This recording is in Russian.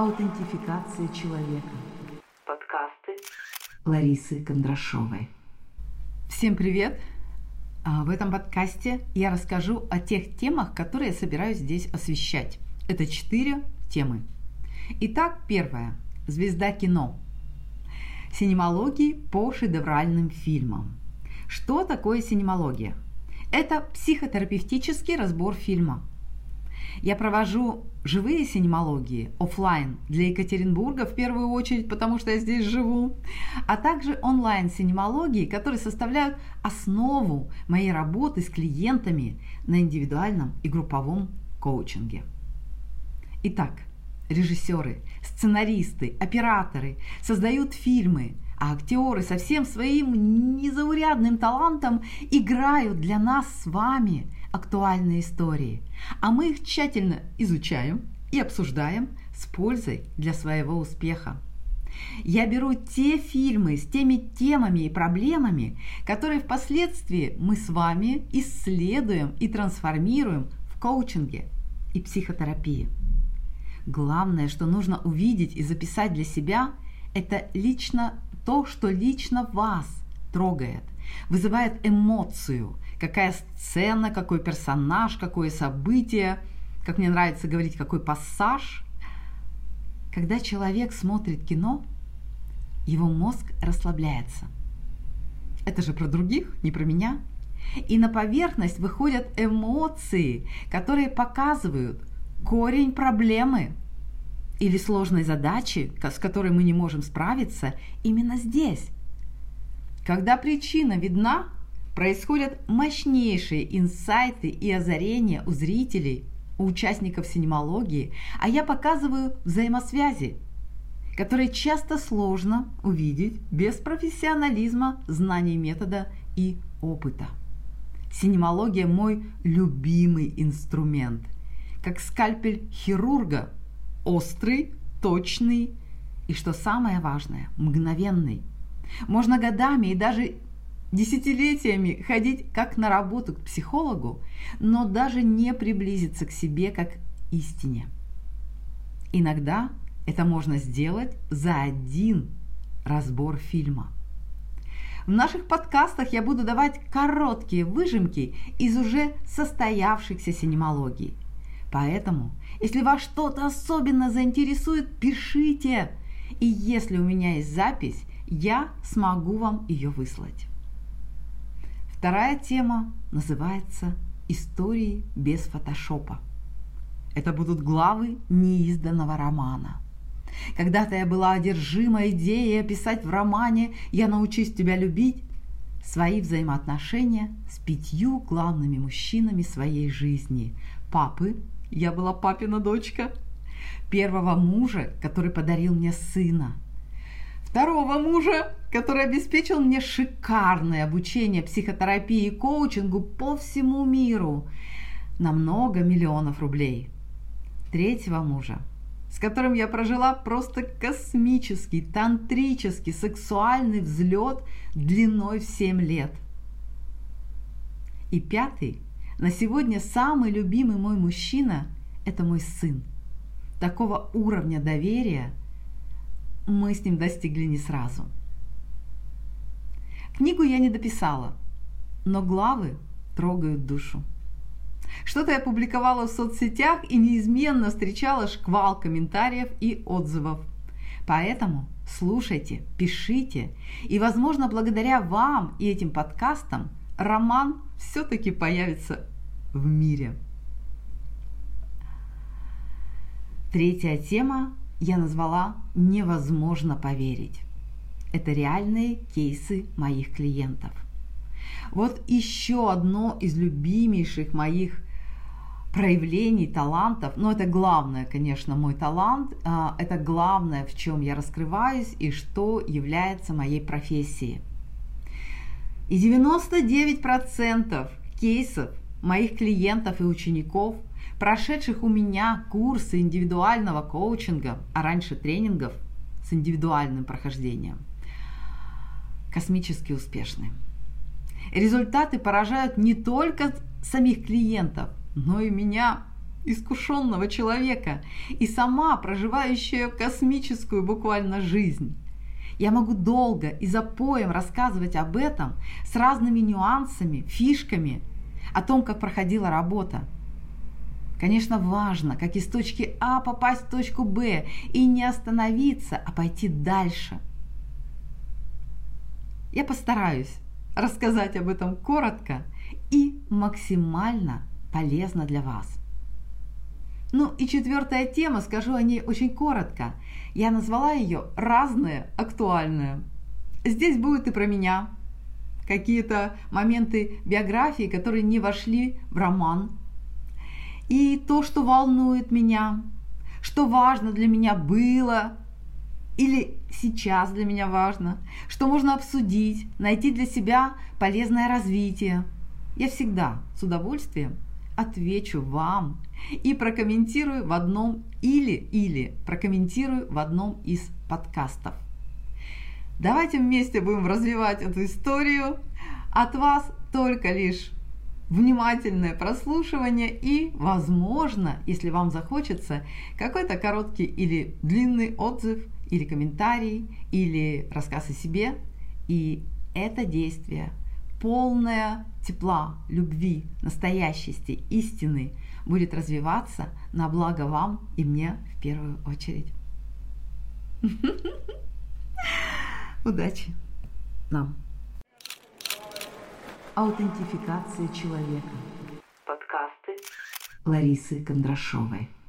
Аутентификация человека. Подкасты Ларисы Кондрашовой. Всем привет! В этом подкасте я расскажу о тех темах, которые я собираюсь здесь освещать. Это 4 темы. Итак, первая. Звезда кино. Синемалогии по шедевральным фильмам. Что такое синемалогия? Это психотерапевтический разбор фильма. Я провожу живые синемалогии офлайн для Екатеринбурга в первую очередь, потому что я здесь живу, а также онлайн-синемалогии, которые составляют основу моей работы с клиентами на индивидуальном и групповом коучинге. Итак, режиссеры, сценаристы, операторы создают фильмы, а актеры со всем своим незаурядным талантом играют для нас с вами актуальные истории, а мы их тщательно изучаем и обсуждаем с пользой для своего успеха. Я беру те фильмы с теми темами и проблемами, которые впоследствии мы с вами исследуем и трансформируем в коучинге и психотерапии. Главное, что нужно увидеть и записать для себя, это то, что лично вас трогает, вызывает эмоцию. Какая сцена, какой персонаж, какое событие, как мне нравится говорить, какой пассаж. Когда человек смотрит кино, его мозг расслабляется. Это же про других, не про меня. И на поверхность выходят эмоции, которые показывают корень проблемы или сложной задачи, с которой мы не можем справиться именно здесь. Когда причина видна, происходят мощнейшие инсайты и озарения у зрителей, у участников синемалогии, а я показываю взаимосвязи, которые часто сложно увидеть без профессионализма, знаний метода и опыта. Синемалогия – мой любимый инструмент, как скальпель хирурга, острый, точный и, что самое важное, мгновенный. Можно годами и даже десятилетиями ходить как на работу к психологу, но даже не приблизиться к себе как истине. Иногда это можно сделать за один разбор фильма. В наших подкастах я буду давать короткие выжимки из уже состоявшихся синемалогий. Поэтому, если вас что-то особенно заинтересует, пишите. И если у меня есть запись, я смогу вам ее выслать. Вторая тема называется «Истории без фотошопа». Это будут главы неизданного романа. Когда-то я была одержима идеей описать в романе «Я научусь тебя любить» свои взаимоотношения с 5 главными мужчинами своей жизни. Папы, я была папина дочка, первого мужа, который подарил мне сына, второго мужа, который обеспечил мне шикарное обучение психотерапии и коучингу по всему миру на много миллионов рублей, третьего мужа, с которым я прожила просто космический, тантрический, сексуальный взлет длиной в 7 лет. И 5, на сегодня самый любимый мой мужчина – это мой сын. Такого уровня доверия мы с ним достигли не сразу. Книгу я не дописала, но главы трогают душу. Что-то я публиковала в соцсетях и неизменно встречала шквал комментариев и отзывов. Поэтому слушайте, пишите, и, возможно, благодаря вам и этим подкастам роман все-таки появится в мире. Третья тема я назвала «Невозможно поверить». Это реальные кейсы моих клиентов. Вот еще одно из любимейших моих проявлений, талантов. Но это главное, конечно, мой талант. Это главное, в чем я раскрываюсь и что является моей профессией. И 99% кейсов моих клиентов и учеников, прошедших у меня курсы индивидуального коучинга, а раньше тренингов с индивидуальным прохождением, космически успешны. Результаты поражают не только самих клиентов, но и меня, искушенного человека и сама проживающая космическую буквально жизнь. Я могу долго и запоем рассказывать об этом с разными нюансами, фишками, о том, как проходила работа. Конечно, важно, как из точки А попасть в точку Б и не остановиться, а пойти дальше. Я постараюсь рассказать об этом коротко и максимально полезно для вас. Ну и четвертая тема, скажу о ней очень коротко. Я назвала ее «Разное актуальное». Здесь будет и про меня, какие-то моменты биографии, которые не вошли в роман, и то, что волнует меня, что важно для меня было или сейчас для меня важно, что можно обсудить, найти для себя полезное развитие. Я всегда с удовольствием отвечу вам и прокомментирую в одном или прокомментирую в одном из подкастов. Давайте вместе будем развивать эту историю. От вас только лишь внимательное прослушивание и, возможно, если вам захочется, какой-то короткий или длинный отзыв, или комментарий, или рассказ о себе. И это действие, полное тепла, любви, настоящести, истины, будет развиваться на благо вам и мне в первую очередь. Удачи нам! Аутентификация человека. Подкасты Ларисы Кондрашовой.